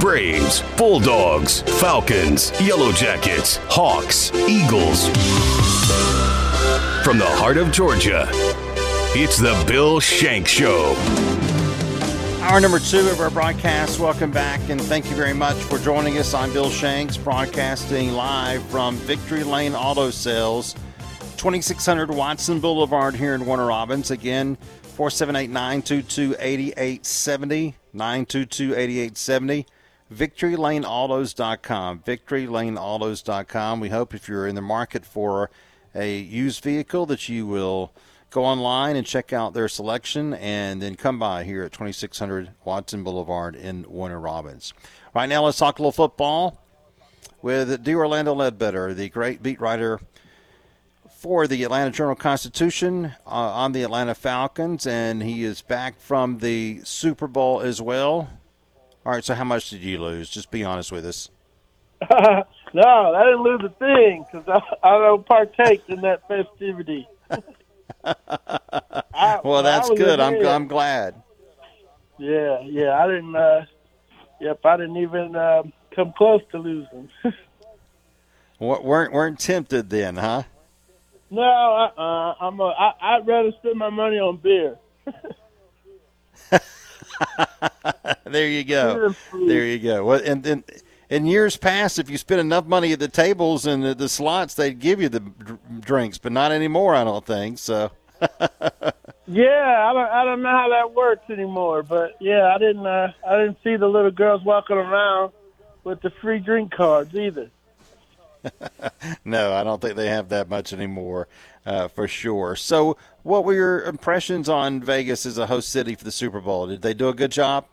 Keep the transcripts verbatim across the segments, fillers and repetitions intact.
Braves, Bulldogs, Falcons, Yellow Jackets, Hawks, Eagles. From the heart of Georgia, it's the Bill Shanks Show. Hour number two of our broadcast. Welcome back, and thank you very much for joining us. I'm Bill Shanks, broadcasting live from Victory Lane Auto Sales, twenty-six hundred Watson Boulevard here in Warner Robins. Again, four seven eight, nine two two, eight eight seven zero, nine two two, eight eight seven zero, Victory Lane Autos dot com, Victory Lane Autos dot com. We hope if you're in the market for a used vehicle that you will go online and check out their selection, and then come by here at twenty-six hundred Watson Boulevard in Warner Robins. Right now, let's talk a little football with D. Orlando Ledbetter, the great beat writer for the Atlanta Journal-Constitution uh, on the Atlanta Falcons, and he is back from the Super Bowl as well. All right, so how much did you lose? Just be honest with us. Uh, no, I didn't lose a thing because I, I don't partake in that festivity. I, well, that's good. I'm I'm glad. Yeah, yeah. I didn't. Uh, yep, I didn't even uh, come close to losing. What weren't weren't tempted then, huh? No, I, uh, I'm. A, I, I'd rather spend my money on beer. There you go. There you go. What and then. In years past, if you spent enough money at the tables and the, the slots, they'd give you the d- drinks, but not anymore, I don't think. So, yeah, I don't, I don't know how that works anymore, but yeah, I didn't, uh, I didn't see the little girls walking around with the free drink cards either. No, I don't think they have that much anymore, uh, for sure. So, what were your impressions on Vegas as a host city for the Super Bowl? Did they do a good job?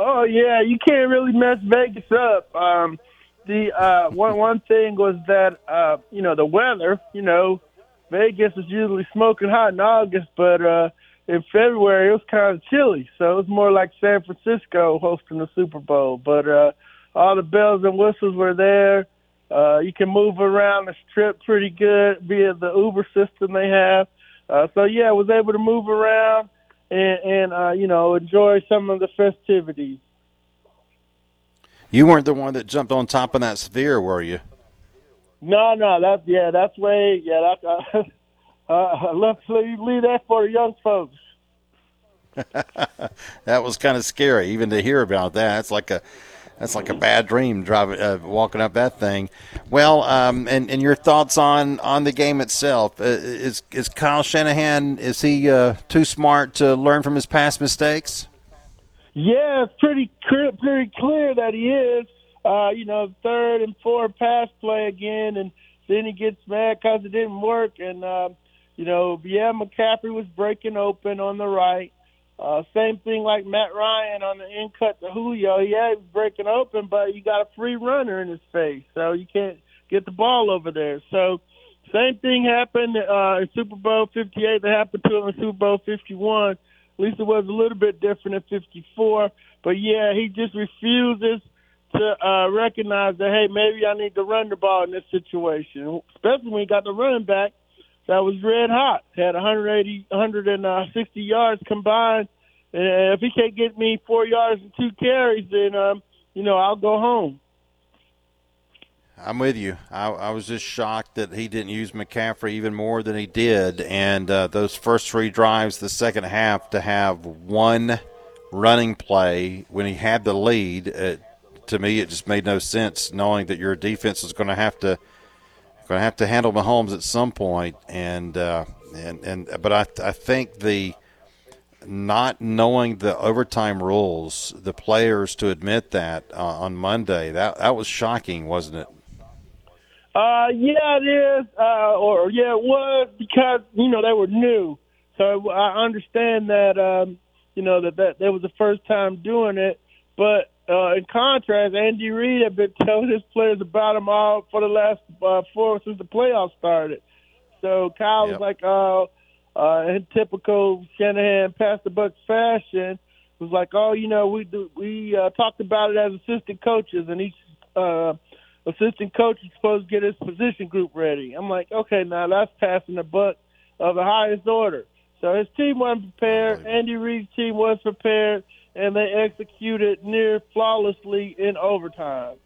Oh, yeah, you can't really mess Vegas up. Um, the uh, one one thing was that, uh, you know, the weather, you know, Vegas is usually smoking hot in August, but uh, in February it was kind of chilly. So it was more like San Francisco hosting the Super Bowl. But uh, all the bells and whistles were there. Uh, you can move around the strip pretty good via the Uber system they have. Uh, so, yeah, I was able to move around. And, and uh, you know, enjoy some of the festivities. You weren't the one that jumped on top of that sphere, were you? No, no, that's yeah, that's way yeah. That, uh, uh, let's leave, leave that for the young folks. That was kind of scary, even to hear about that. That's like a that's like a bad dream, driving uh, walking up that thing. Well, um, and and your thoughts on, on the game itself? Uh, is is Kyle Shanahan is he uh, too smart to learn from his past mistakes? Yeah, it's pretty clear, pretty clear that he is. Uh, you know, third and four pass play again, and then he gets mad because it didn't work. And uh, you know, yeah, McCaffrey was breaking open on the right. Uh, same thing like Matt Ryan on the end cut to Julio. Yeah, he's breaking open, but you got a free runner in his face, so you can't get the ball over there. So same thing happened uh, in Super Bowl fifty-eight that happened to him in Super Bowl fifty-one. At least it was a little bit different in fifty-four. But, yeah, he just refuses to uh, recognize that, hey, maybe I need to run the ball in this situation, especially when he got the running back. That was red hot. Had one hundred eighty, one hundred sixty yards combined. And if he can't get me four yards and two carries, then, um, you know, I'll go home. I'm with you. I, I was just shocked that he didn't use McCaffrey even more than he did. And uh, those first three drives, the second half, to have one running play when he had the lead, uh, to me it just made no sense, knowing that your defense is going to have to Going to have to handle Mahomes at some point, and uh, and and but I I think the not knowing the overtime rules, the players to admit that uh, on Monday, that that was shocking, wasn't it? Uh, yeah, it is, uh, or yeah, it was because you know they were new, so I understand that um, you know that, that that was the first time doing it, but. Uh, in contrast, Andy Reid had been telling his players about him all for the last uh, four since the playoffs started. So Kyle yep. was like, oh, uh, in typical Shanahan pass the buck fashion, was like, oh, you know, we do, we uh, talked about it as assistant coaches, and each uh, assistant coach is supposed to get his position group ready. I'm like, okay, now that's passing the buck of the highest order. So his team wasn't prepared. Right. Andy Reid's team was prepared. and they executed near flawlessly in overtime.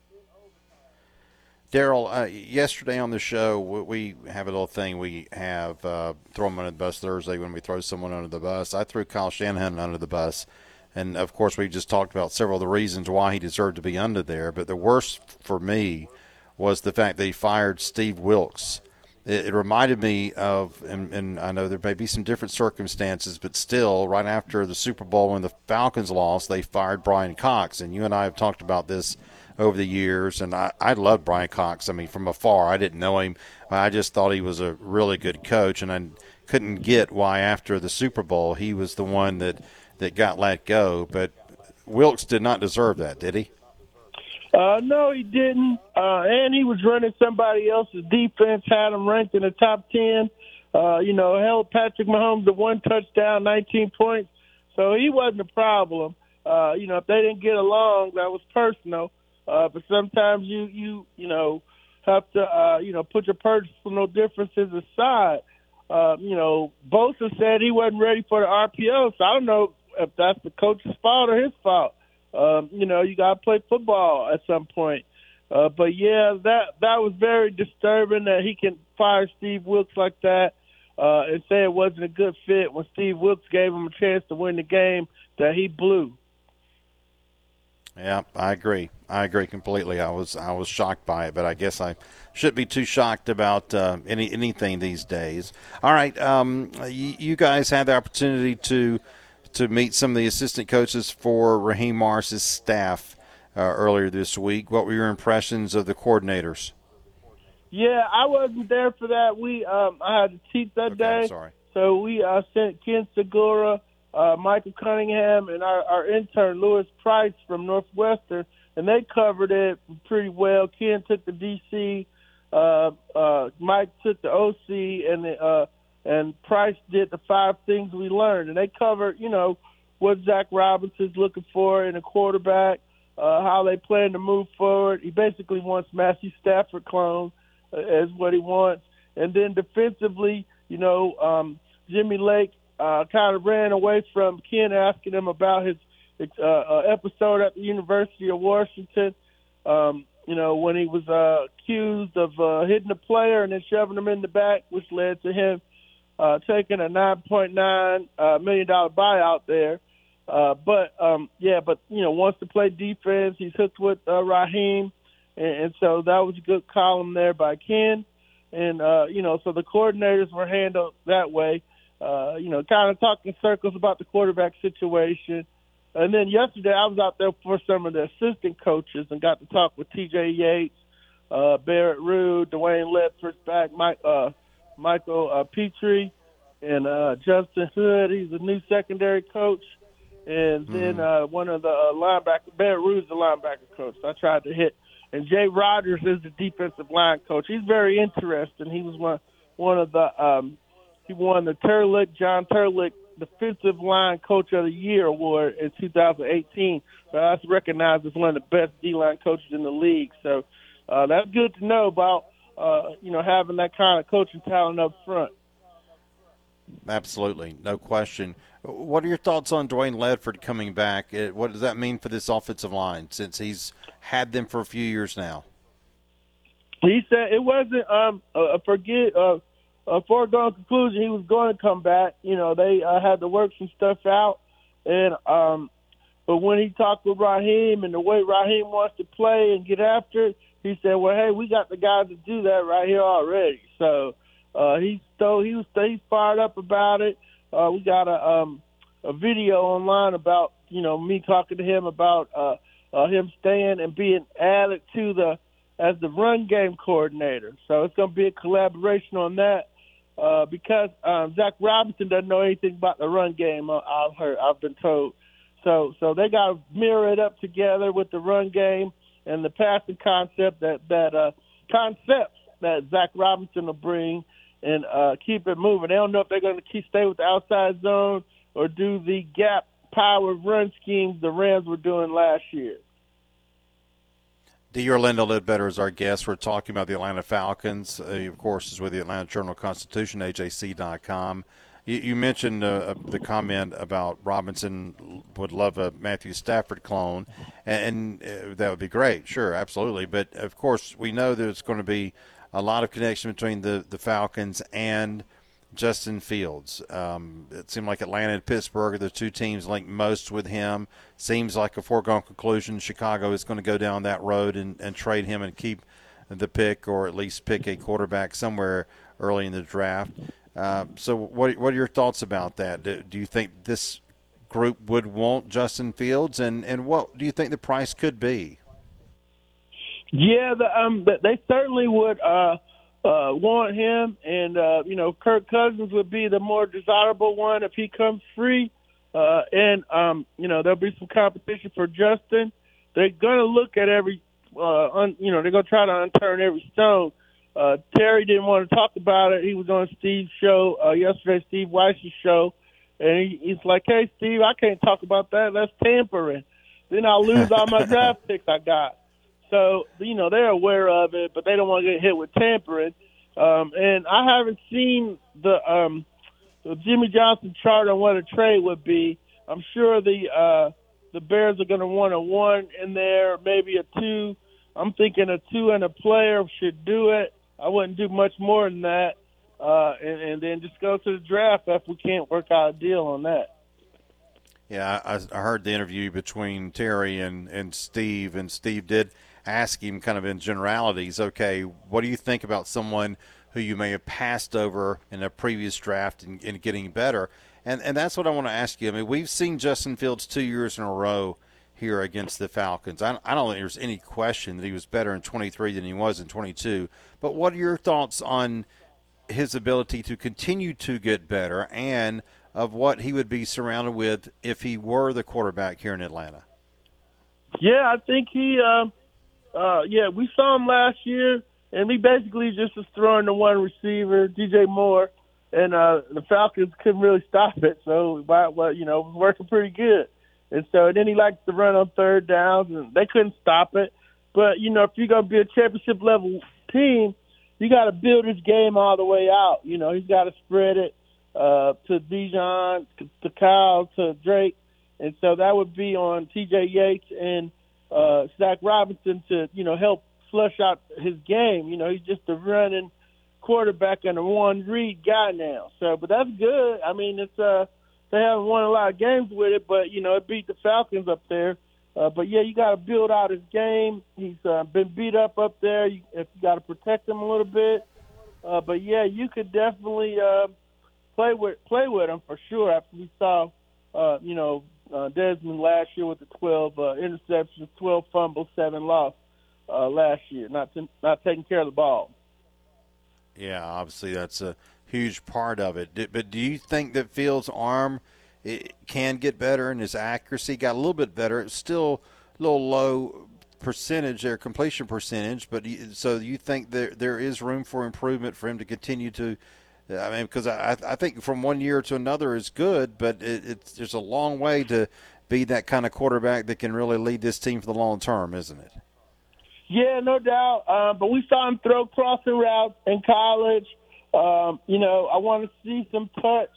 Daryl, uh, yesterday on the show, we have a little thing we have, uh, throw them under the bus Thursday when we throw someone under the bus. I threw Kyle Shanahan under the bus. And, of course, we just talked about several of the reasons why he deserved to be under there. But the worst for me was the fact that he fired Steve Wilkes. It, it reminded me of, and, and I know there may be some different circumstances, but still, right after the Super Bowl when the Falcons lost, they fired Brian Cox. And you and I have talked about this over the years. And I, I love Brian Cox. I mean, from afar, I didn't know him. I just thought he was a really good coach. And I couldn't get why after the Super Bowl he was the one that – that got let go, but Wilkes did not deserve that, did he? Uh, no, he didn't. Uh, and he was running somebody else's defense, had him ranked in the top ten. Uh, you know, held Patrick Mahomes to one touchdown, nineteen points. So he wasn't a problem. Uh, you know, if they didn't get along, that was personal. Uh, but sometimes you, you, you know, have to, uh, you know, put your personal differences aside. Uh, you know, Bosa said he wasn't ready for the R P O, so I don't know if that's the coach's fault or his fault. Um, you know, you got to play football at some point. Uh, but, yeah, that, that was very disturbing that he can fire Steve Wilkes like that uh, and say it wasn't a good fit when Steve Wilkes gave him a chance to win the game that he blew. Yeah, I agree. I agree completely. I was I was shocked by it, but I guess I shouldn't be too shocked about uh, any anything these days. All right, um, you, you guys had the opportunity to – to meet some of the assistant coaches for Raheem Morris's staff uh, earlier this week. What were your impressions of the coordinators? Yeah, I wasn't there for that. We um, I had to teach that okay, day. Sorry. So we uh, sent Ken Segura, uh, Michael Cunningham, and our, our intern, Lewis Price from Northwestern, and they covered it pretty well. Ken took the D C, uh, uh, Mike took the O C, and the uh, and Price did the five things we learned. And they covered, you know, what Zach Robinson's looking for in a quarterback, uh, how they plan to move forward. He basically wants Matthew Stafford clone uh, is what he wants. And then defensively, you know, um, Jimmy Lake uh, kind of ran away from Ken asking him about his uh, uh, episode at the University of Washington, um, you know, when he was uh, accused of uh, hitting a player and then shoving him in the back, which led to him Uh, taking a nine point nine uh, million dollar buyout there, uh, but um, yeah, but you know, wants to play defense. He's hooked with uh, Raheem, and, and so that was a good column there by Ken, and uh, you know, so the coordinators were handled that way. Uh, you know, kind of talking circles about the quarterback situation, and then yesterday I was out there for some of the assistant coaches and got to talk with T J Yates, uh, Barrett Rude, Dwayne Ledford, back Mike. Uh, Michael uh, Petrie and uh, Justin Hood. He's the new secondary coach. And then mm. uh, one of the uh, linebackers, Barrett Rude's the linebacker coach. So I tried to hit. And Jay Rogers is the defensive line coach. He's very interesting. He was one one of the um, – he won the Terlick, John Terlick Defensive Line Coach of the Year Award in two thousand eighteen. So that's recognized as one of the best D-line coaches in the league. So uh, that's good to know about. Uh, you know, having that kind of coaching talent up front. Absolutely, no question. What are your thoughts on Dwayne Ledford coming back? What does that mean for this offensive line since he's had them for a few years now? He said it wasn't um, a, forget, uh, a foregone conclusion. He was going to come back. You know, they uh, had to work some stuff out. And um, but when he talked with Raheem and the way Raheem wants to play and get after it, he said, well, hey, we got the guys to do that right here already. So uh, he's, so he was, he's fired up about it. Uh, we got a, um, a video online about, you know, me talking to him about uh, uh, him staying and being added to the as the run game coordinator. So it's going to be a collaboration on that uh, because um, Zach Robinson doesn't know anything about the run game, I've heard, I've been told. So, so they got to mirror it up together with the run game and the passing concept that that uh, concepts that Zach Robinson will bring, and uh, keep it moving. They don't know if they're going to keep stay with the outside zone or do the gap power run schemes the Rams were doing last year. D. Orlando Ledbetter is our guest. We're talking about the Atlanta Falcons. He, of course, is with the Atlanta Journal-Constitution, A J C dot com. You, you mentioned uh, the comment about Robinson would love a Matthew Stafford clone, and, and uh, that would be great. Sure, absolutely. But, of course, we know there's going to be a lot of connection between the, the Falcons and Justin Fields. Um, it seemed like Atlanta and Pittsburgh are the two teams linked most with him. Seems like a foregone conclusion Chicago is going to go down that road and, and trade him and keep the pick, or at least pick a quarterback somewhere early in the draft. Uh, so what what are your thoughts about that? Do, do you think this group would want Justin Fields, and, and what do you think the price could be? Yeah, the, um, they certainly would uh, uh, want him, and, uh, you know, Kirk Cousins would be the more desirable one if he comes free. Uh, and, um, you know, there'll be some competition for Justin. They're going to look at every uh, – un, you know, they're going to try to unturn every stone. Uh, Terry didn't want to talk about it. He was on Steve's show uh, yesterday, Steve Weiss's show, and he, he's like, hey, Steve, I can't talk about that. That's tampering. Then I'll lose all my draft picks I got. So, you know, they're aware of it, but they don't want to get hit with tampering. Um, and I haven't seen the um, Jimmy Johnson chart on what a trade would be. I'm sure the uh, the Bears are going to want a one in there, maybe a two. I'm thinking a two and a player should do it. I wouldn't do much more than that, uh, and, and then just go to the draft if we can't work out a deal on that. Yeah, I, I heard the interview between Terry and, and Steve, and Steve did ask him kind of in generalities, okay, what do you think about someone who you may have passed over in a previous draft and, and getting better? And, and that's what I want to ask you. I mean, we've seen Justin Fields two years in a row here against the Falcons. I don't think there's any question that he was better in twenty-three than he was in twenty-two. But what are your thoughts on his ability to continue to get better, and of what he would be surrounded with if he were the quarterback here in Atlanta? Yeah, I think he uh, – uh, yeah, we saw him last year, and he basically just was throwing to one receiver, D J Moore, and uh, the Falcons couldn't really stop it. So, well, you know, it was working pretty good. And so and then he likes to run on third downs, and they couldn't stop it. But, you know, if you're going to be a championship-level team, you got to build his game all the way out. You know, he's got to spread it uh, to Bijan, to Kyle, to Drake. And so that would be on T J Yates and uh, Zach Robinson to, you know, help flush out his game. You know, he's just a running quarterback and a one-read guy now. So, but that's good. I mean, it's uh, – they haven't won a lot of games with it, but, you know, it beat the Falcons up there. Uh, but, yeah, you got to build out his game. He's uh, been beat up up there. You, you got to protect him a little bit. Uh, but, yeah, you could definitely uh, play with play with him for sure after we saw, uh, you know, uh, Desmond last year with the twelve uh, interceptions, twelve fumbles, seven loss uh, last year, not to, not taking care of the ball. Yeah, obviously that's a – huge part of it. But do you think that Fields' arm it can get better, and his accuracy got a little bit better? It's still a little low percentage, their completion percentage, but so you think there there is room for improvement for him to continue to, I mean, because I, I think from one year to another is good, but it, it's there's a long way to be that kind of quarterback that can really lead this team for the long term, isn't it? Yeah, no doubt. Uh, but we saw him throw crossing routes in college. Um, you know, I want to see some touch.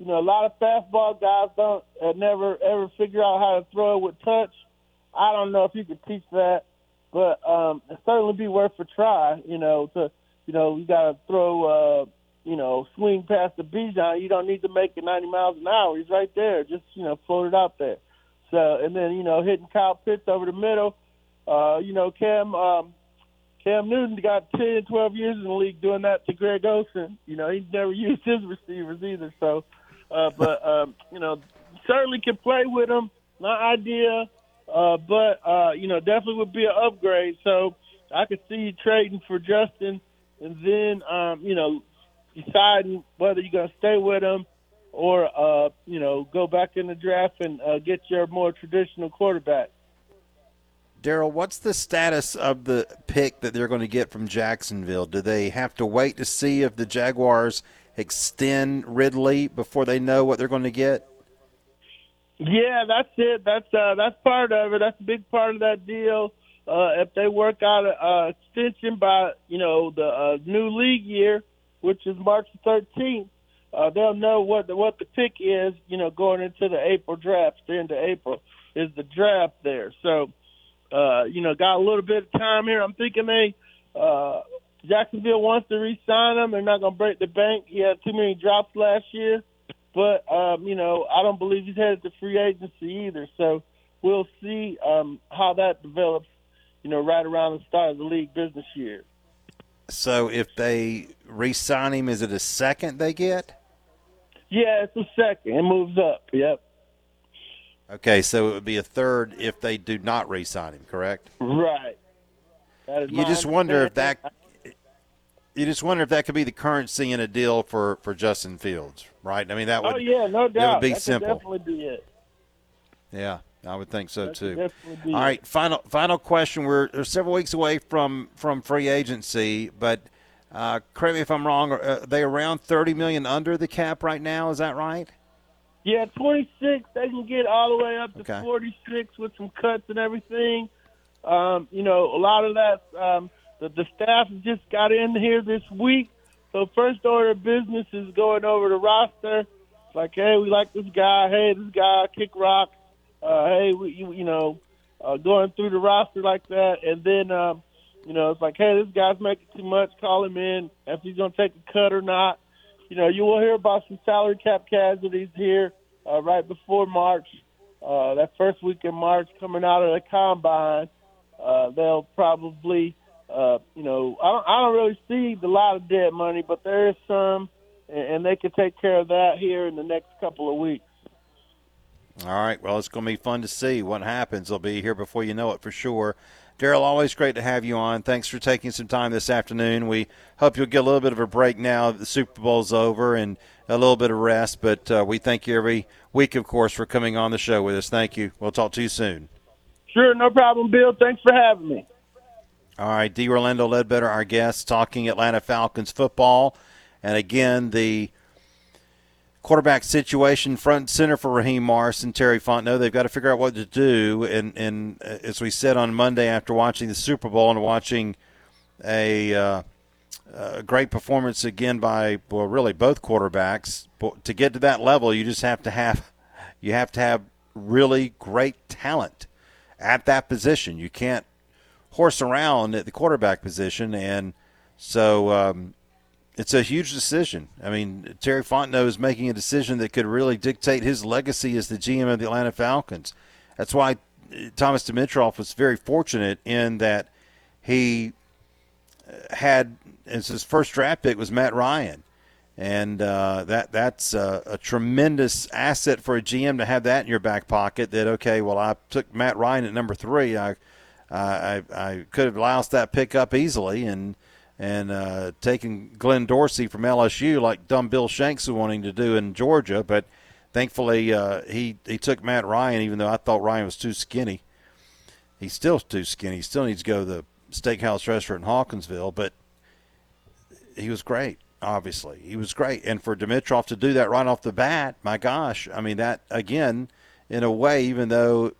You know, a lot of fastball guys don't uh, never, ever figure out how to throw it with touch. I don't know if you could teach that, but um, it certainly be worth a try, you know, to, you know, you got to throw, uh, you know, swing past the Bijan. You don't need to make it ninety miles an hour. He's right there. Just, you know, float it out there. So, and then, you know, hitting Kyle Pitts over the middle, uh, you know, Cam, um, Cam Newton got ten, twelve years in the league doing that to Greg Olsen. You know, he never used his receivers either. So, uh, but, um, you know, certainly can play with him. My idea. Uh, but, uh, you know, definitely would be an upgrade. So I could see you trading for Justin and then, um, you know, deciding whether you're going to stay with him or, uh, you know, go back in the draft and uh, get your more traditional quarterback. Darryl, what's the status of the pick that they're going to get from Jacksonville? Do they have to wait to see if the Jaguars extend Ridley before they know what they're going to get? Yeah, that's it. That's uh, that's part of it. That's a big part of that deal. Uh, if they work out an extension by, you know, the uh, new league year, which is March thirteenth, uh, they'll know what the, what the pick is, you know, going into the April draft. The end of April is the draft there. So, uh, you know, got a little bit of time here. I'm thinking they uh, Jacksonville wants to re-sign him. They're not going to break the bank. He had too many drops last year. But, um, you know, I don't believe he's headed to free agency either. So we'll see um, how that develops, you know, right around the start of the league business year. So if they re-sign him, is it a second they get? Yeah, it's a second. It moves up, yep. Okay, so it would be a third if they do not re-sign him, correct? Right. That is you just wonder if that you just wonder if that could be the currency in a deal for, for Justin Fields, right? I mean, that would oh, yeah, no doubt. That would be that simple. That would definitely be it. Yeah. I would think so, too. All right, final final question. We're, we're several weeks away from, from free agency, but uh, correct me if I'm wrong, are they around thirty million dollars under the cap right now? Is that right? Yeah, twenty-six. They can get all the way up to okay. forty-six with some cuts and everything. Um, you know, a lot of that, um, the, the staff just got in here this week. So first order of business is going over the roster. It's like, hey, we like this guy. Hey, this guy, kick rock. Uh, hey, we, you, you know, uh, going through the roster like that. And then, um, you know, it's like, hey, this guy's making too much. Call him in if he's going to take a cut or not. You know, you will hear about some salary cap casualties here uh, right before March. Uh, that first week in March coming out of the combine, uh, they'll probably, uh, you know, I don't, I don't really see a lot of dead money, but there is some, and, and they can take care of that here in the next couple of weeks. All right, well, it's going to be fun to see what happens. They'll be here before you know it for sure. Darryl, always great to have you on. Thanks for taking some time this afternoon. We hope you'll get a little bit of a break now that the Super Bowl's over and a little bit of rest, but uh, we thank you every week, of course, for coming on the show with us. Thank you. We'll talk to you soon. Sure, no problem, Bill. Thanks for having me. All right, D. Orlando Ledbetter, our guest, talking Atlanta Falcons football. And, again, the – quarterback situation, front and center for Raheem Morris and Terry Fontenot. They've got to figure out what to do. And, and as we said on Monday after watching the Super Bowl and watching a, uh, a great performance again by, well, really both quarterbacks, but to get to that level, you just have to have you have to have really great talent at that position. You can't horse around at the quarterback position. And so um, – it's a huge decision. I mean, Terry Fontenot is making a decision that could really dictate his legacy as the G M of the Atlanta Falcons. That's why Thomas Dimitroff was very fortunate in that he had, as his first draft pick was Matt Ryan. And uh, that that's a, a tremendous asset for a G M to have that in your back pocket that, okay, well, I took Matt Ryan at number three. I, I, I could have loused that pick up easily and, and uh, taking Glenn Dorsey from L S U like dumb Bill Shanks was wanting to do in Georgia. But thankfully uh, he, he took Matt Ryan, even though I thought Ryan was too skinny. He's still too skinny. He still needs to go to the steakhouse restaurant in Hawkinsville. But he was great, obviously. He was great. And for Dimitroff to do that right off the bat, my gosh, I mean, that, again, in a way, even though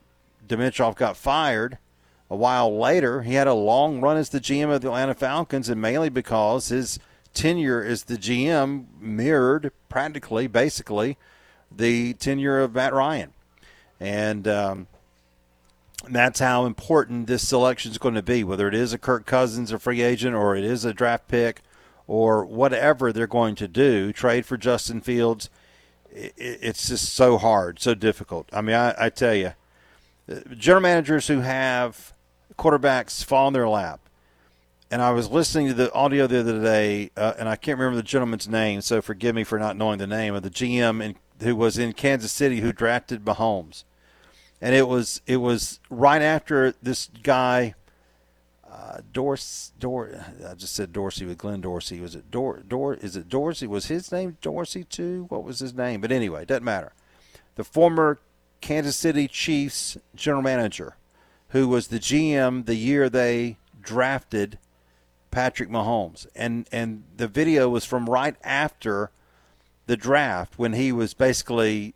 Dimitroff got fired – a while later, he had a long run as the G M of the Atlanta Falcons, and mainly because his tenure as the G M mirrored practically, basically, the tenure of Matt Ryan. And um, that's how important this selection is going to be, whether it is a Kirk Cousins, a free agent, or it is a draft pick, or whatever they're going to do, trade for Justin Fields. It's just so hard, so difficult. I mean, I, I tell you, general managers who have quarterbacks fall in their lap. And I was listening to the audio the other day, uh, and I can't remember the gentleman's name, so forgive me for not knowing the name, of the G M in, who was in Kansas City who drafted Mahomes. And it was it was right after this guy, uh, Dorse, Dor, I just said Dorsey with Glenn Dorsey. Was it Dor, Dor, is it Dorsey? Was his name Dorsey too? What was his name? But anyway, it doesn't matter. The former Kansas City Chiefs general manager, who was the G M the year they drafted Patrick Mahomes. And and the video was from right after the draft when he was basically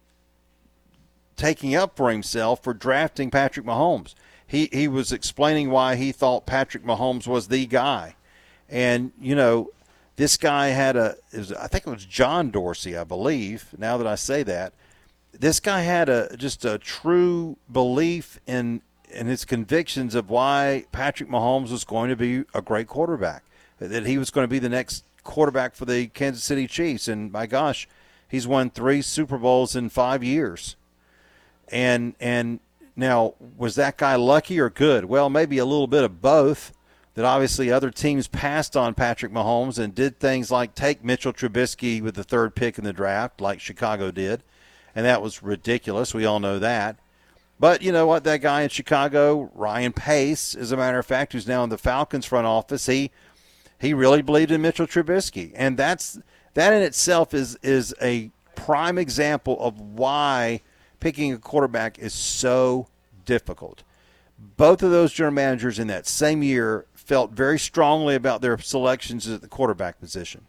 taking up for himself for drafting Patrick Mahomes. He, he was explaining why he thought Patrick Mahomes was the guy. And, you know, This guy had a – I think it was John Dorsey, I believe, now that I say that. This guy had a just a true belief in, in his convictions of why Patrick Mahomes was going to be a great quarterback, that he was going to be the next quarterback for the Kansas City Chiefs. And, my gosh, he's won three Super Bowls in five years. And and now, was that guy lucky or good? Well, maybe a little bit of both. That obviously other teams passed on Patrick Mahomes and did things like take Mitchell Trubisky with the third pick in the draft, like Chicago did. And that was ridiculous. We all know that. But you know what? That guy in Chicago, Ryan Pace, as a matter of fact, who's now in the Falcons front office, he he really believed in Mitchell Trubisky. And that's that in itself is is a prime example of why picking a quarterback is so difficult. Both of those general managers in that same year felt very strongly about their selections at the quarterback position.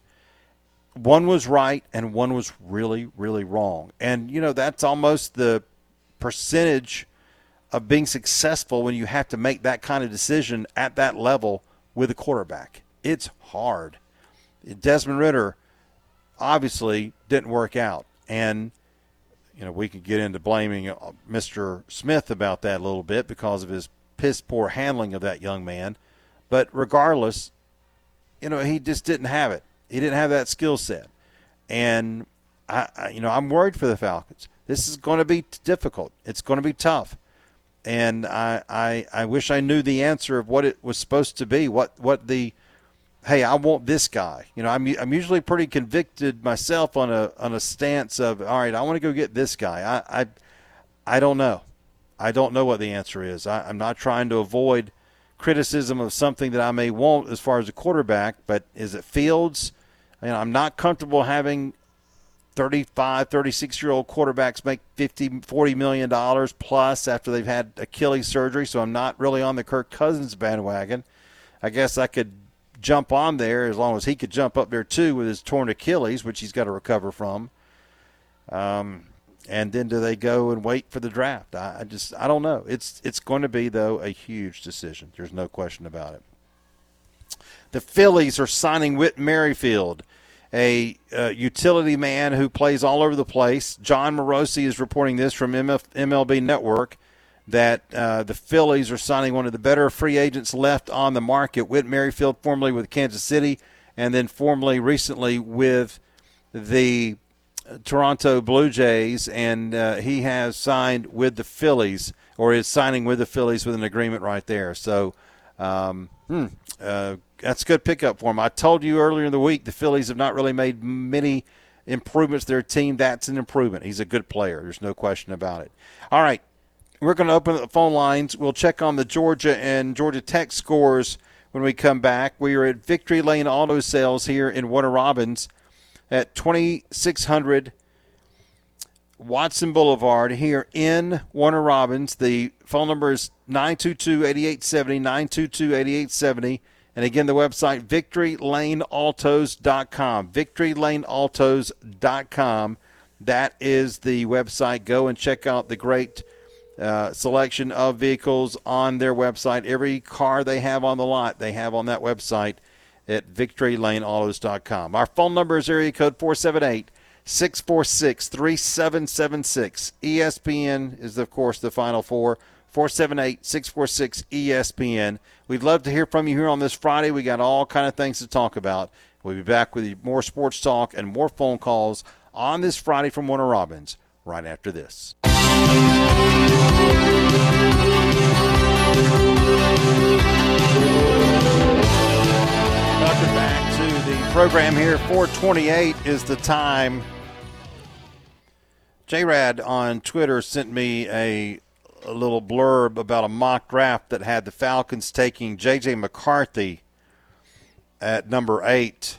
One was right and one was really, really wrong. And, you know, that's almost the percentage of being successful when you have to make that kind of decision at that level with a quarterback. It's hard. Desmond Ridder obviously didn't work out. And, you know, we could get into blaming Mister Smith about that a little bit because of his piss-poor handling of that young man. But regardless, you know, he just didn't have it. He didn't have that skill set. And, I, I, you know, I'm worried for the Falcons. This is going to be difficult. It's going to be tough. And I, I I wish I knew the answer of what it was supposed to be, what what the, hey, I want this guy. You know, I'm I'm usually pretty convicted myself on a on a stance of, all right, I want to go get this guy. I I, I don't know. I don't know what the answer is. I, I'm not trying to avoid criticism of something that I may want as far as a quarterback, but is it Fields? You know, I'm not comfortable having thirty-five, thirty-six-year-old quarterbacks make fifty, forty million dollars plus after they've had Achilles surgery, so I'm not really on the Kirk Cousins bandwagon. I guess I could jump on there as long as he could jump up there too with his torn Achilles, which he's got to recover from. Um, and then do they go and wait for the draft? I, I just I don't know. It's it's going to be, though, a huge decision. There's no question about it. The Phillies are signing Whit Merrifield, a uh, utility man who plays all over the place. John Morosi is reporting this from M L B Network that uh, the Phillies are signing one of the better free agents left on the market. Whit Merrifield, formerly with Kansas City, and then formerly recently with the Toronto Blue Jays, and uh, he has signed with the Phillies, or is signing with the Phillies with an agreement right there. So um, hmm, uh, that's a good pickup for him. I told you earlier in the week the Phillies have not really made many improvements to their team. That's an improvement. He's a good player. There's no question about it. All right, we're going to open up the phone lines. We'll check on the Georgia and Georgia Tech scores when we come back. We are at Victory Lane Auto Sales here in Warner Robins, at twenty-six hundred Watson Boulevard here in Warner Robins. The phone number is nine two two, eight eight seven zero, nine two two, eight eight seven zero. And again, the website, Victory Lane Autos dot com. Victory Lane Autos dot com. That is the website. Go and check out the great uh, selection of vehicles on their website. Every car they have on the lot, they have on that website at Victory Lane Autos dot com. Our phone number is area code four seven eight, six four six, three seven seven six. E S P N is, of course, the final four, four seven eight, six four six, E S P N. We'd love to hear from you here on this Friday. We got all kind of things to talk about. We'll be back with you more sports talk and more phone calls on this Friday from Warner Robins right after this. Welcome back to the program here. four twenty-eight is the time. J-Rad on Twitter sent me a, a little blurb about a mock draft that had the Falcons taking J J McCarthy at number eight.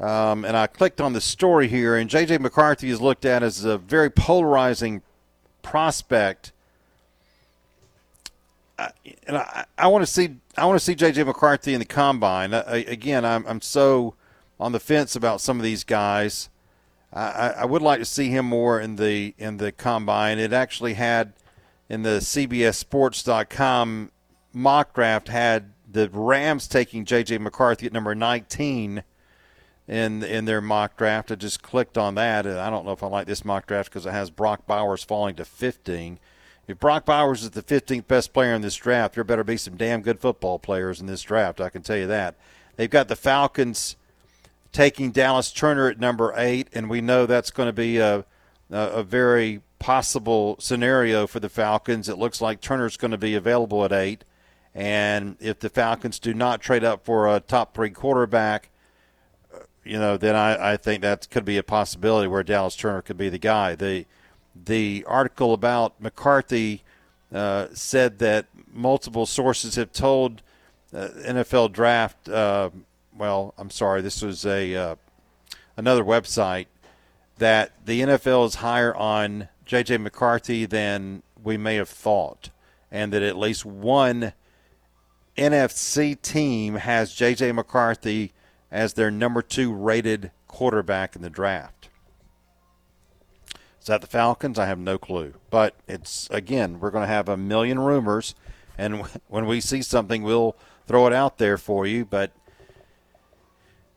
Um, and I clicked on the story here, and J J McCarthy is looked at as a very polarizing prospect. I, and I, I want to see I want to see J J McCarthy in the combine. I, I, again, I'm I'm so on the fence about some of these guys. I, I would like to see him more in the in the combine. It actually had in the C B S Sports dot com mock draft had the Rams taking J J McCarthy at number nineteen, in in their mock draft. I just clicked on that, and I don't know if I like this mock draft because it has Brock Bowers falling to fifteen. If Brock Bowers is the fifteenth best player in this draft, there better be some damn good football players in this draft, I can tell you that. They've got the Falcons taking Dallas Turner at number eight, and we know that's going to be a, a very possible scenario for the Falcons. It looks like Turner's going to be available at eight, and if the Falcons do not trade up for a top three quarterback, you know, then I, I think that could be a possibility where Dallas Turner could be the guy. The The article about McCarthy uh, said that multiple sources have told uh, N F L Draft. Uh, well, I'm sorry, this was a uh, another website that the N F L is higher on J J McCarthy than we may have thought, and that at least one N F C team has J J McCarthy as their number two rated quarterback in the draft. Is that the Falcons? I have no clue. But it's, again, we're going to have a million rumors, and when we see something, we'll throw it out there for you. But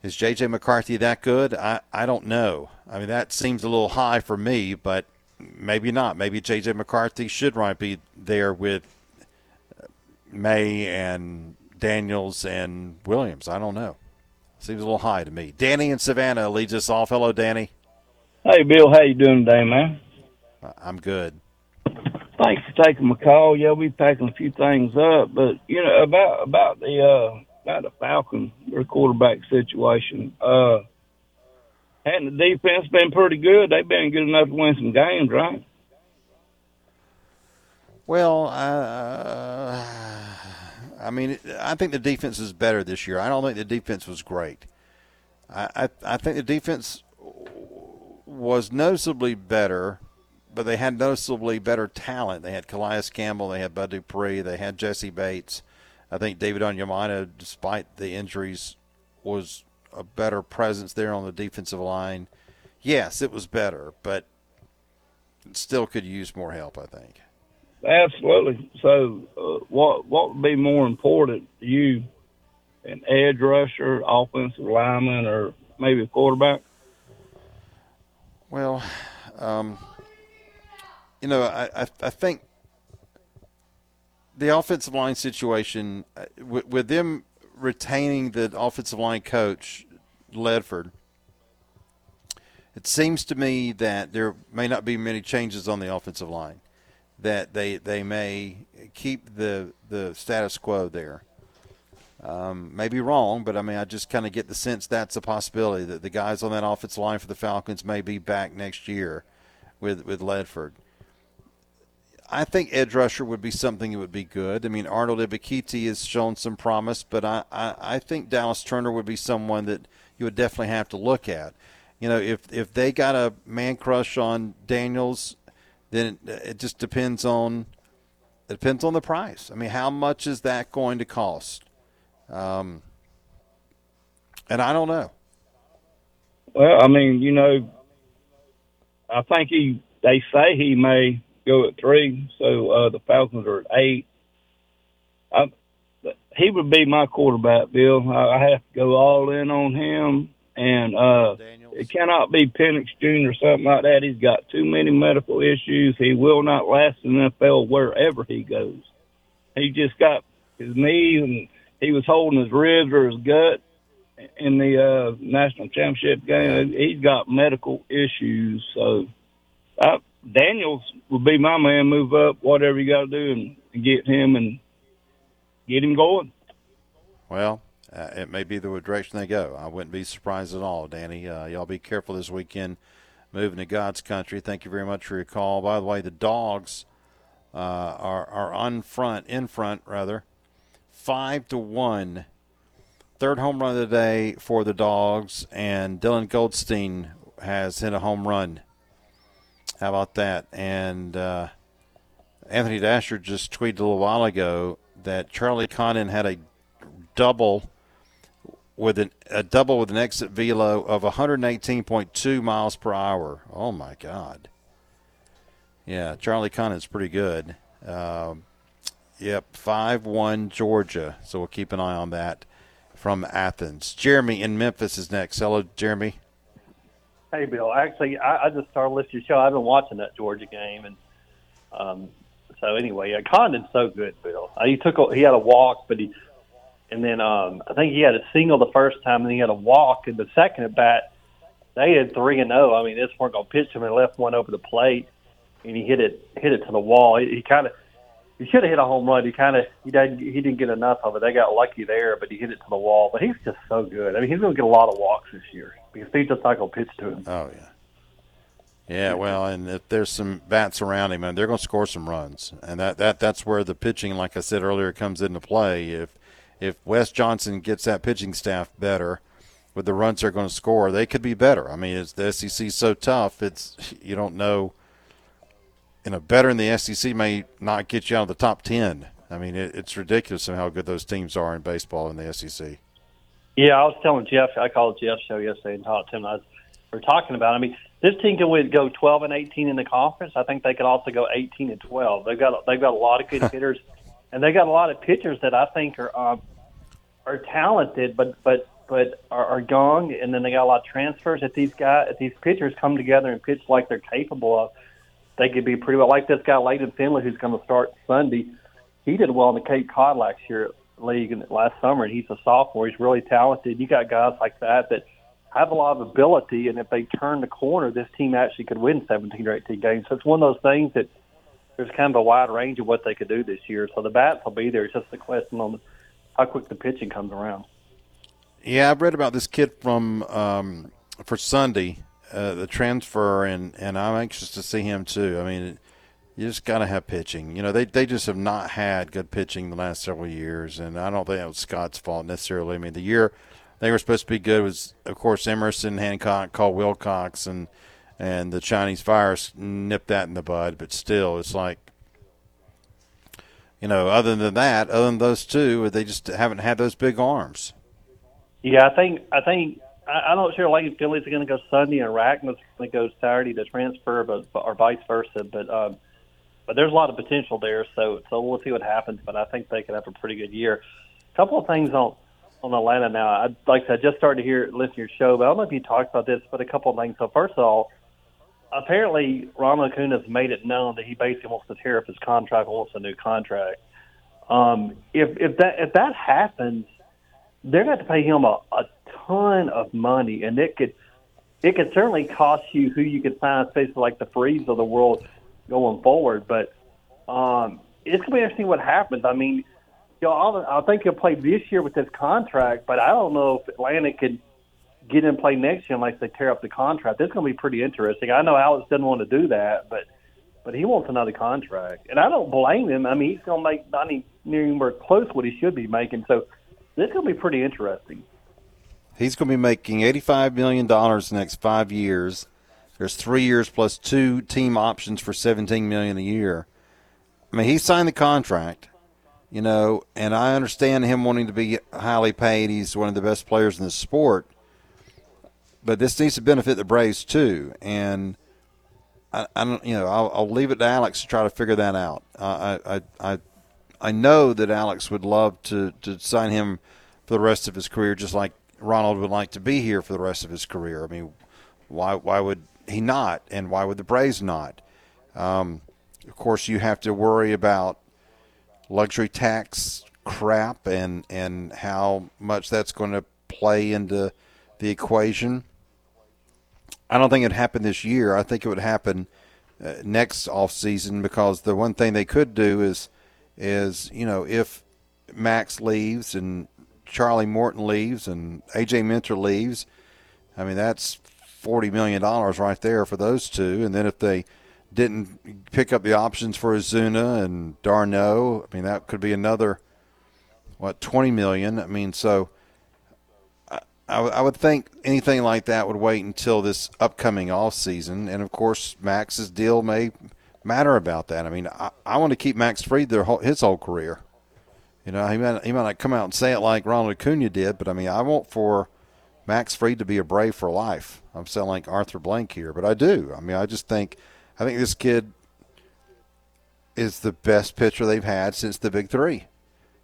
is J J McCarthy that good? I, I don't know. I mean, that seems a little high for me, but maybe not. Maybe J J McCarthy should right be there with May and Daniels and Williams. I don't know. Seems a little high to me. Danny in Savannah leads us off. Hello, Danny. Hey, Bill, how you doing today, man? I'm good. Thanks for taking my call. Yeah, we're packing a few things up, but you know about about the uh, about the Falcon, their quarterback situation. Uh, and the defense been pretty good. They've been good enough to win some games, right? Well, uh, I mean, I think the defense is better this year. I don't think the defense was great. I I, I think the defense was noticeably better, but they had noticeably better talent. They had Calais Campbell, they had Bud Dupree, they had Jesse Bates. I think David Onyemata, despite the injuries, was a better presence there on the defensive line. Yes, it was better, but it still could use more help, I think. Absolutely. So uh, what what would be more important to you, an edge rusher, offensive lineman, or maybe a quarterback? Well, um, you know, I, I I think the offensive line situation, with, with them retaining the offensive line coach, Ledford, it seems to me that there may not be many changes on the offensive line, that they, they may keep the, the status quo there. Um, maybe wrong, but I mean, I just kind of get the sense that's a possibility that the guys on that offensive line for the Falcons may be back next year with, with Ledford. I think edge rusher would be something that would be good. I mean, Arnold Ibakete has shown some promise, but I, I, I think Dallas Turner would be someone that you would definitely have to look at. You know, if, if they got a man crush on Daniels, then it, it just depends on, it depends on the price. I mean, how much is that going to cost? Um, and I don't know. Well, I mean, you know, I think he, they say he may go at three, so uh, the Falcons are at eight. I, he would be my quarterback, Bill. I have to go all in on him, and uh, it cannot be Penix Junior or something like that. He's got too many medical issues. He will not last in the N F L wherever he goes. He just got his knees and he was holding his ribs or his gut in the uh, national championship game. He's got medical issues. So I, Daniels would be my man. Move up, whatever you got to do, and, and get him and get him going. Well, uh, it may be the direction they go. I wouldn't be surprised at all, Danny. Uh, y'all be careful this weekend moving to God's country. Thank you very much for your call. By the way, the Dogs uh, are, are on front, in front, rather. Five to one, third home run of the day for the Dogs, and Dylan Goldstein has hit a home run. How about that? And uh, Anthony Dasher just tweeted a little while ago that Charlie Condon had a double with an a double with an exit velo of one eighteen point two miles per hour. Oh my God! Yeah, Charlie Condon's pretty good. Um, Yep, five one Georgia, so we'll keep an eye on that from Athens. Jeremy in Memphis is next. Hello, Jeremy. Hey, Bill. Actually, I, I just started listening to your show. I've been watching that Georgia game, and um, so anyway, uh, Condon's so good, Bill. Uh, he took a, he had a walk, but he and then um, I think he had a single the first time, and then he had a walk in the second at bat. They had three and zero. I mean, this weren't gonna pitch him and left one over the plate, and he hit it hit it to the wall. He, he kind of he should have hit a home run. He kind of he didn't he didn't get enough of it. They got lucky there, but he hit it to the wall. But he's just so good. I mean, he's gonna get a lot of walks this year. Because he's just not going to pitch to him. Oh, yeah. Yeah, well, and if there's some bats around him, and they're going to score some runs. And that, that that's where the pitching, like I said earlier, comes into play. If if Wes Johnson gets that pitching staff better with the runs they're going to score, they could be better. I mean, it's, the S E C is so tough, it's you don't know. You know, better in the S E C may not get you out of the top ten. I mean, it, it's ridiculous how good those teams are in baseball in the S E C. Yeah, I was telling Jeff, I called Jeff's show yesterday and talked to him. And I was, we were talking about, I mean, this team can go twelve and eighteen in the conference. I think they could also go eighteen and twelve. They've got they've got a lot of good hitters, and they got a lot of pitchers that I think are um, are talented, but but but are, are young. And then they got a lot of transfers. If these guys, if these pitchers come together and pitch like they're capable of, they could be pretty well. Like this guy Leighton Finley, who's going to start Sunday. He did well in the Cape Cod last year. League in last summer, and he's a sophomore. He's really talented. You got guys like that that have a lot of ability, and if they turn the corner, this team actually could win seventeen or eighteen games. So it's one of those things that there's kind of a wide range of what they could do this year. So the bats will be there. It's just the question on how quick the pitching comes around. Yeah, I've read about this kid from um, for Sunday, uh, the transfer, and, and I'm anxious to see him too. I mean, you just got to have pitching. You know, they they just have not had good pitching the last several years, and I don't think that was Scott's fault necessarily. I mean, the year they were supposed to be good was, of course, Emerson, Hancock, Cole Wilcox, and, and the Chinese virus nipped that in the bud. But still, it's like, you know, other than that, other than those two, they just haven't had those big arms. Yeah, I think I think I, I'm not sure Leighton Phillies are going to go Sunday and Rackman's going to go Saturday to transfer, but or vice versa, but. Um, But there's a lot of potential there, so so we'll see what happens. But I think they could have a pretty good year. A couple of things on on Atlanta now. I like I said, I just started to hear listen to your show, but I don't know if you talked about this, but a couple of things. So first of all, apparently Ron Acuna's made it known that he basically wants to tear up his contract, wants a new contract. Um, if if that if that happens, they're going to pay him a, a ton of money, and it could it could certainly cost you who you could sign, especially like the Freeze of the world. Going forward, but um, it's going to be interesting what happens. I mean, you know, I think he'll play this year with this contract, but I don't know if Atlanta could get in play next year unless they tear up the contract. It's going to be pretty interesting. I know Alex didn't want to do that, but but he wants another contract, and I don't blame him. I mean, he's going to make not anywhere close what he should be making, so this is going to be pretty interesting. He's going to be making eighty-five million dollars the next five years. There's three years plus two team options for seventeen million dollars a year. I mean, he signed the contract, you know, and I understand him wanting to be highly paid. He's one of the best players in the sport. But this needs to benefit the Braves too. And I, I don't, you know, I'll, I'll leave it to Alex to try to figure that out. Uh, I, I, I, I know that Alex would love to to sign him for the rest of his career, just like Ronald would like to be here for the rest of his career. I mean, why, why would he not, and why would the Braves not? Um, of course, you have to worry about luxury tax crap and, and how much that's going to play into the equation. I don't think it happened this year. I think it would happen uh, next offseason, because the one thing they could do is, is you know, if Max leaves and Charlie Morton leaves and A J Minter leaves, I mean, that's forty million dollars right there for those two. And then if they didn't pick up the options for Ozuna and Darno, I mean, that could be another, what, twenty million dollars. I mean, so I, I would think anything like that would wait until this upcoming offseason. And, of course, Max's deal may matter about that. I mean, I, I want to keep Max Fried their whole, his whole career. You know, he might, he might not come out and say it like Ronald Acuna did, but, I mean, I want for Max Fried to be a Brave for life. I'm sounding like Arthur Blank here, but I do. I mean, I just think, I think this kid is the best pitcher they've had since the Big Three.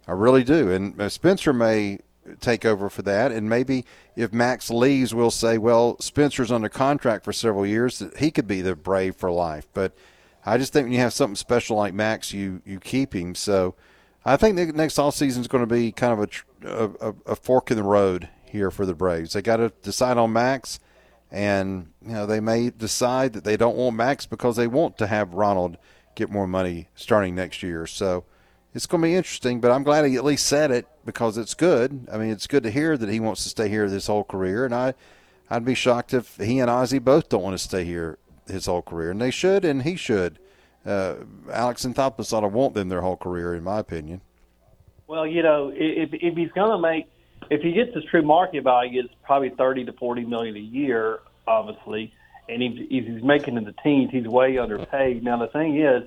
I really do. And Spencer may take over for that. And maybe if Max leaves, we'll say, well, Spencer's under contract for several years. He could be the Brave for life. But I just think when you have something special like Max, you, you keep him. So I think the next offseason is going to be kind of a, a, a fork in the road here for the Braves. They got to decide on Max. And, you know, they may decide that they don't want Max because they want to have Ronald get more money starting next year. So it's going to be interesting, but I'm glad he at least said it because it's good. I mean, it's good to hear that he wants to stay here his whole career. And I, I'd be shocked if he and Ozzie both don't want to stay here his whole career. And they should, and he should. Uh, Alex Anthopoulos ought to want them their whole career, in my opinion. Well, you know, if, if he's going to make – if he gets his true market value, it's probably thirty to forty million dollars a year, obviously. And if he's making in the teens, he's way underpaid. Now, the thing is,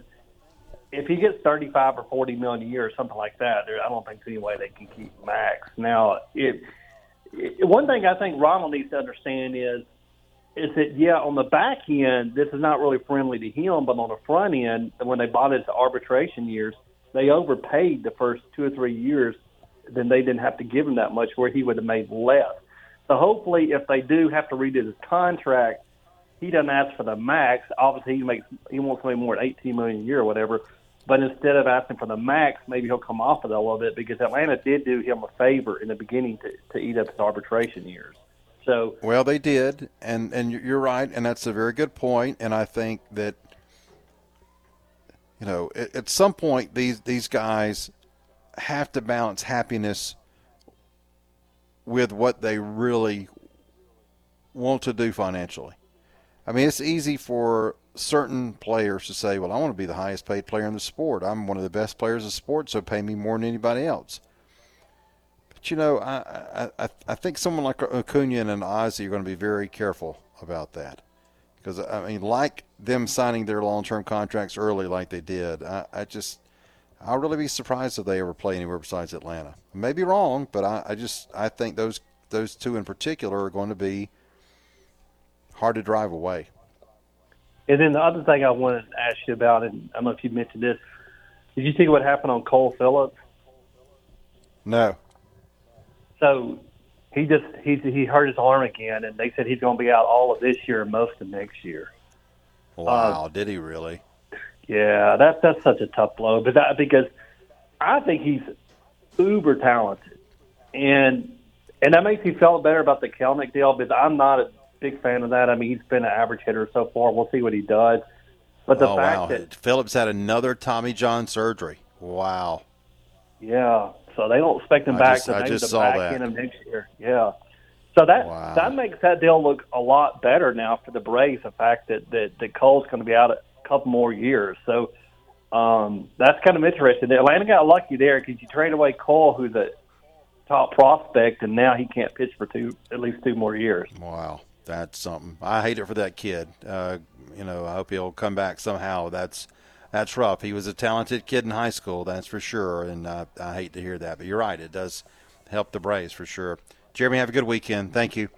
if he gets thirty-five or forty million dollars a year or something like that, there, I don't think there's any way they can keep Max. Now, it, it, one thing I think Ronald needs to understand is, is that, yeah, on the back end, this is not really friendly to him, but on the front end, when they bought into arbitration years, they overpaid the first two or three years. Then they didn't have to give him that much where he would have made less. So hopefully if they do have to redo his contract, he doesn't ask for the max. Obviously he makes he wants to make more than eighteen million dollars a year or whatever, but instead of asking for the max, maybe he'll come off of that a little bit because Atlanta did do him a favor in the beginning to, to eat up his arbitration years. So well, they did, and, and you're right, and that's a very good point, and I think that, you know, at, at some point these, these guys – have to balance happiness with what they really want to do financially. I mean, it's easy for certain players to say, well, I want to be the highest paid player in the sport. I'm one of the best players in the sport, so pay me more than anybody else. But, you know, I I, I think someone like Acuna and Ozzie are going to be very careful about that. Because, I mean, like them signing their long-term contracts early like they did, I, I just – I'll really be surprised if they ever play anywhere besides Atlanta. Maybe wrong, but I, I just I think those those two in particular are going to be hard to drive away. And then the other thing I wanted to ask you about, and I don't know if you mentioned this, did you see what happened on Cole Phillips? No. So he just he he hurt his arm again, and they said he's going to be out all of this year and most of next year. Wow, uh, did he really? Yeah, that, that's such a tough blow, but that, because I think he's uber talented, and and that makes me feel better about the Kelnick deal, but I'm not a big fan of that. I mean, he's been an average hitter so far. We'll see what he does. But the oh, fact wow. that Phillips had another Tommy John surgery. Wow. Yeah, so they don't expect him I back to maybe the back that. end of next year. Yeah. So that wow. that makes that deal look a lot better now for the Braves, the fact that, that, that Cole's going to be out of couple more years. So um, that's kind of interesting. Atlanta got lucky there because you trade away Cole, who's a top prospect, and now he can't pitch for two at least two more years. Wow, that's something. I hate it for that kid. Uh, you know, I hope he'll come back somehow. That's that's rough. He was a talented kid in high school, that's for sure, and uh, I hate to hear that. But you're right, it does help the Braves for sure. Jeremy, have a good weekend. Thank you.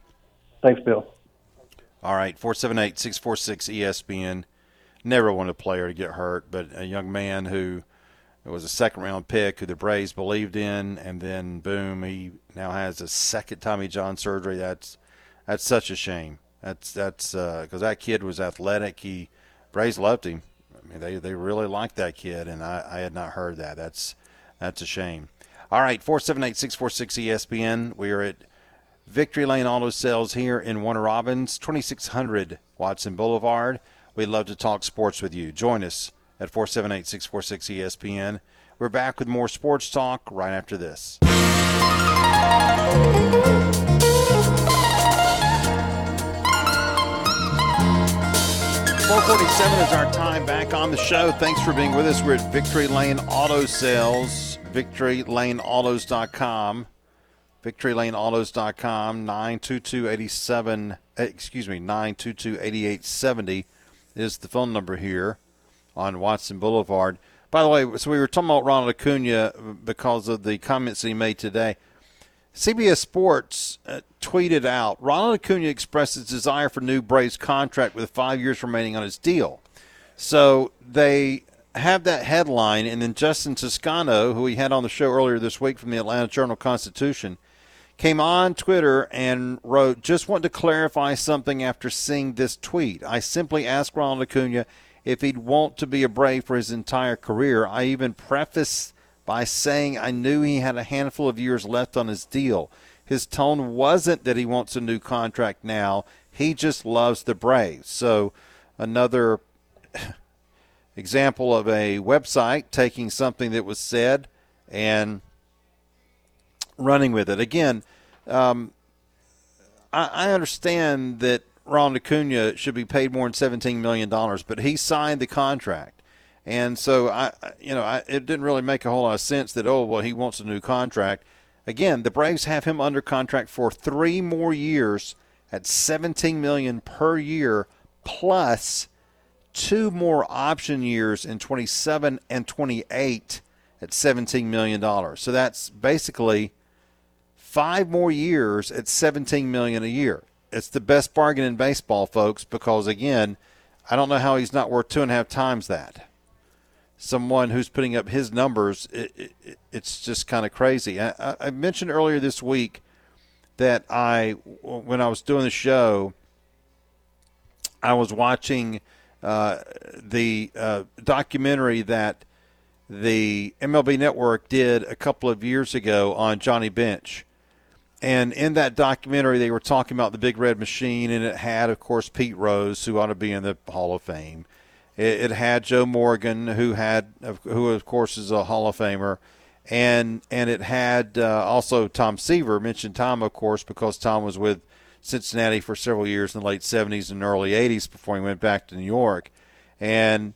Thanks, Bill. All right, four seven eight, six four six, E S P N. Never wanted a player to get hurt, but a young man who was a second-round pick who the Braves believed in, and then, boom, he now has a second Tommy John surgery. That's that's such a shame. That's that's uh, 'cause that kid was athletic. He Braves loved him. I mean, they, they really liked that kid, and I, I had not heard that. That's that's a shame. All right, four seven eight, six four six, E S P N. We are at Victory Lane Auto Sales here in Warner Robins, twenty-six hundred Watson Boulevard. We'd love to talk sports with you. Join us at four seven eight, six four six, E S P N. We're back with more sports talk right after this. four forty-seven is our time back on the show. Thanks for being with us. We're at Victory Lane Auto Sales, Victory Lane Autos dot com. Victory Lane Autos dot com, nine two two, eight seven, excuse me, nine two two, eight eight seven zero. Is the phone number here on Watson Boulevard. By the way, so we were talking about Ronald Acuna because of the comments he made today. C B S Sports uh, tweeted out, Ronald Acuna expressed his desire for new Braves contract with five years remaining on his deal. So they have that headline, and then Justin Toscano, who we had on the show earlier this week from the Atlanta Journal-Constitution, came on Twitter and wrote, "Just want to clarify something after seeing this tweet. I simply asked Ronald Acuna if he'd want to be a Brave for his entire career. I even prefaced by saying I knew he had a handful of years left on his deal. His tone wasn't that he wants a new contract now. He just loves the Braves." So another example of a website taking something that was said and running with it. Again, um, I, I understand that Ronald Acuna should be paid more than seventeen million dollars, but he signed the contract. And so, I, you know, I, it didn't really make a whole lot of sense that, oh, well, he wants a new contract. Again, the Braves have him under contract for three more years at seventeen million dollars per year, plus two more option years in twenty-seven and twenty-eight at seventeen million dollars. So that's basically five more years at seventeen million dollars a year. It's the best bargain in baseball, folks, because, again, I don't know how he's not worth two and a half times that. Someone who's putting up his numbers, it, it, it's just kind of crazy. I, I mentioned earlier this week that I, when I was doing the show, I was watching uh, the uh, documentary that the M L B Network did a couple of years ago on Johnny Bench. And in that documentary, they were talking about the Big Red Machine, and it had, of course, Pete Rose, who ought to be in the Hall of Fame. It, it had Joe Morgan, who had, who of course is a Hall of Famer, and and it had uh, also Tom Seaver. Mentioned Tom, of course, because Tom was with Cincinnati for several years in the late seventies and early eighties before he went back to New York. And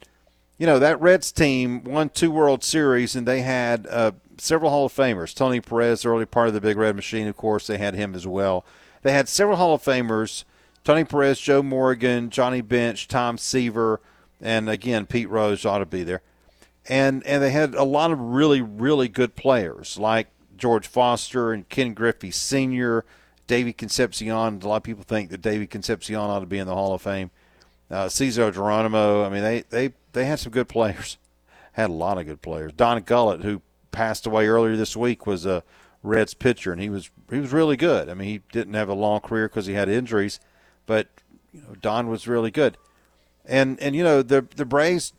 you know, that Reds team won two World Series, and they had uh, several Hall of Famers. Tony Perez, early part of the Big Red Machine, of course, they had him as well. They had several Hall of Famers, Tony Perez, Joe Morgan, Johnny Bench, Tom Seaver, and, again, Pete Rose ought to be there. And and they had a lot of really, really good players, like George Foster and Ken Griffey Senior, Davey Concepcion. A lot of people think that Davey Concepcion ought to be in the Hall of Fame. Uh, Cesar Geronimo. I mean, they, they, they had some good players. Had a lot of good players. Don Gullett, who passed away earlier this week, was a Reds pitcher, and he was he was really good. I mean, he didn't have a long career because he had injuries, but you know, Don was really good. And and you know, the the Braves,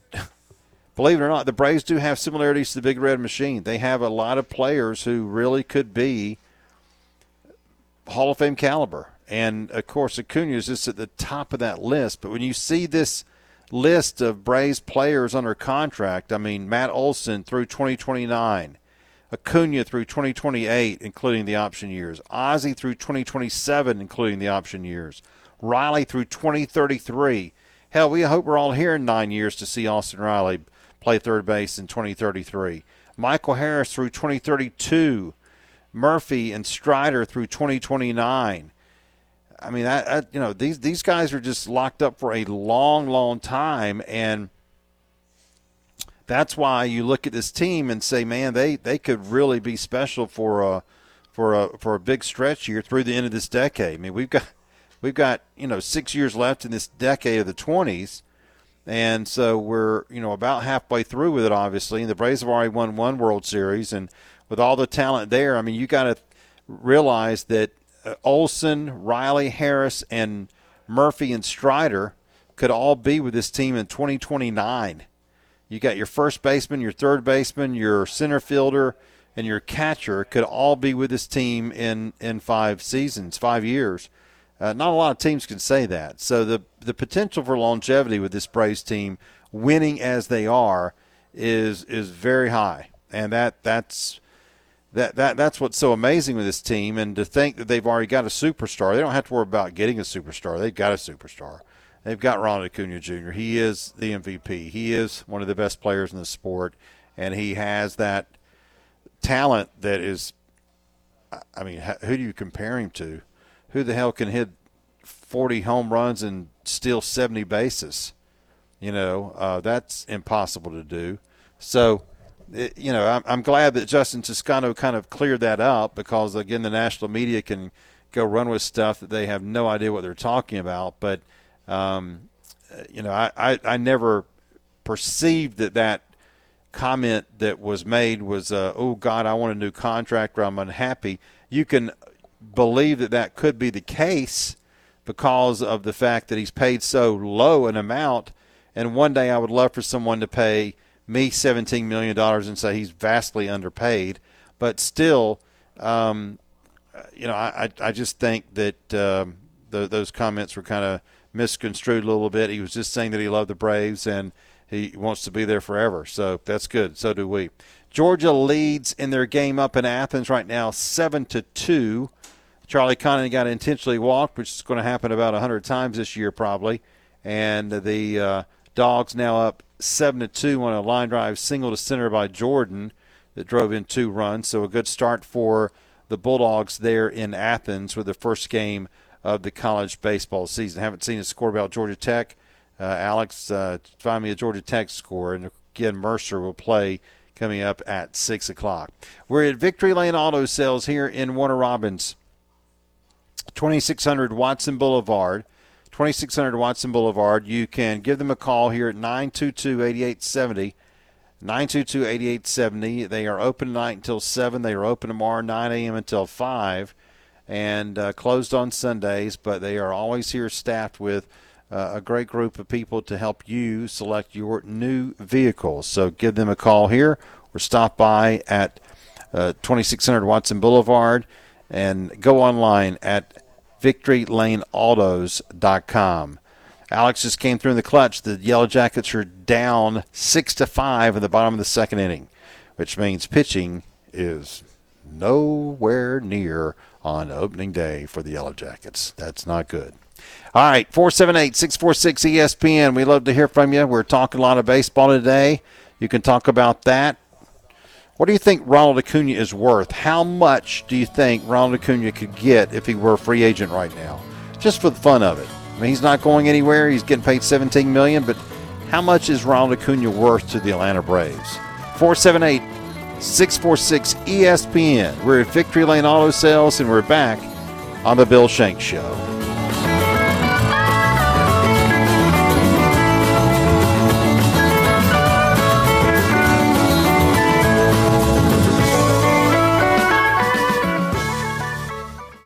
believe it or not, the Braves do have similarities to the Big Red Machine. They have a lot of players who really could be Hall of Fame caliber. And, of course, Acuna is just at the top of that list. But when you see this list of Braves players under contract, I mean, Matt Olson through twenty twenty-nine, Acuna through twenty twenty-eight, including the option years, Ozzie through twenty twenty-seven, including the option years, Riley through twenty thirty-three. Hell, we hope we're all here in nine years to see Austin Riley play third base in twenty thirty-three. Michael Harris through twenty thirty-two, Murphy and Strider through twenty twenty-nine. I mean, I, I, you know, these these guys are just locked up for a long, long time, and that's why you look at this team and say, man, they, they could really be special for a for a for a big stretch here through the end of this decade. I mean, we've got we've got you know six years left in this decade of the twenties, and so we're you know about halfway through with it, obviously. And the Braves have already won one World Series, and with all the talent there, I mean, you got to realize that Olson, Riley, Harris, and Murphy and Strider could all be with this team in twenty twenty-nine. You got your first baseman, your third baseman, your center fielder, and your catcher could all be with this team in, in five seasons, five years. Uh, not a lot of teams can say that. So the, the potential for longevity with this Braves team, winning as they are, is is very high. And that that's... That that that's what's so amazing with this team, and to think that they've already got a superstar. They don't have to worry about getting a superstar. They've got a superstar. They've got Ronald Acuna Junior He is the M V P. He is one of the best players in the sport, and he has that talent that is, I mean, who do you compare him to? Who the hell can hit forty home runs and steal seventy bases? You know, uh, that's impossible to do. So, you know, I'm glad that Justin Toscano kind of cleared that up, because, again, the national media can go run with stuff that they have no idea what they're talking about. But, um, you know, I, I, I never perceived that that comment that was made was, uh, oh, God, I want a new contract or I'm unhappy. You can believe that that could be the case because of the fact that he's paid so low an amount. And one day I would love for someone to pay me seventeen million dollars and say he's vastly underpaid. But still, um, you know, I, I just think that um, the, those comments were kind of misconstrued a little bit. He was just saying that he loved the Braves and he wants to be there forever. So that's good. So do we. Georgia leads in their game up in Athens right now seven to two. Charlie Connon got intentionally walked, which is going to happen about one hundred times this year probably. And the uh, Dogs now up seven to two on a line drive single to center by Jordan that drove in two runs. So a good start for the Bulldogs there in Athens with the first game of the college baseball season. Haven't seen a score about Georgia Tech. Uh, Alex, uh, find me a Georgia Tech score. And again, Mercer will play coming up at six o'clock. We're at Victory Lane Auto Sales here in Warner Robins. twenty-six hundred Watson Boulevard. twenty-six hundred Watson Boulevard. You can give them a call here at nine two two, eight eight seven zero. nine two two, eight eight seven zero. They are open tonight until seven. They are open tomorrow, nine a.m. until five. And uh, closed on Sundays, but they are always here staffed with uh, a great group of people to help you select your new vehicle. So give them a call here or stop by at uh, twenty-six hundred Watson Boulevard and go online at Victory Lane Autos dot com. Alex just came through in the clutch. The Yellow Jackets are down six to five in the bottom of the second inning, which means pitching is nowhere near on opening day for the Yellow Jackets. That's not good. All right, four seven eight, six four six, E S P N. We love to hear from you. We're talking a lot of baseball today. You can talk about that. What do you think Ronald Acuna is worth? How much do you think Ronald Acuna could get if he were a free agent right now? Just for the fun of it. I mean, he's not going anywhere. He's getting paid seventeen million dollars, but how much is Ronald Acuna worth to the Atlanta Braves? four seven eight, six four six, E S P N. We're at Victory Lane Auto Sales, and we're back on the Bill Shanks Show.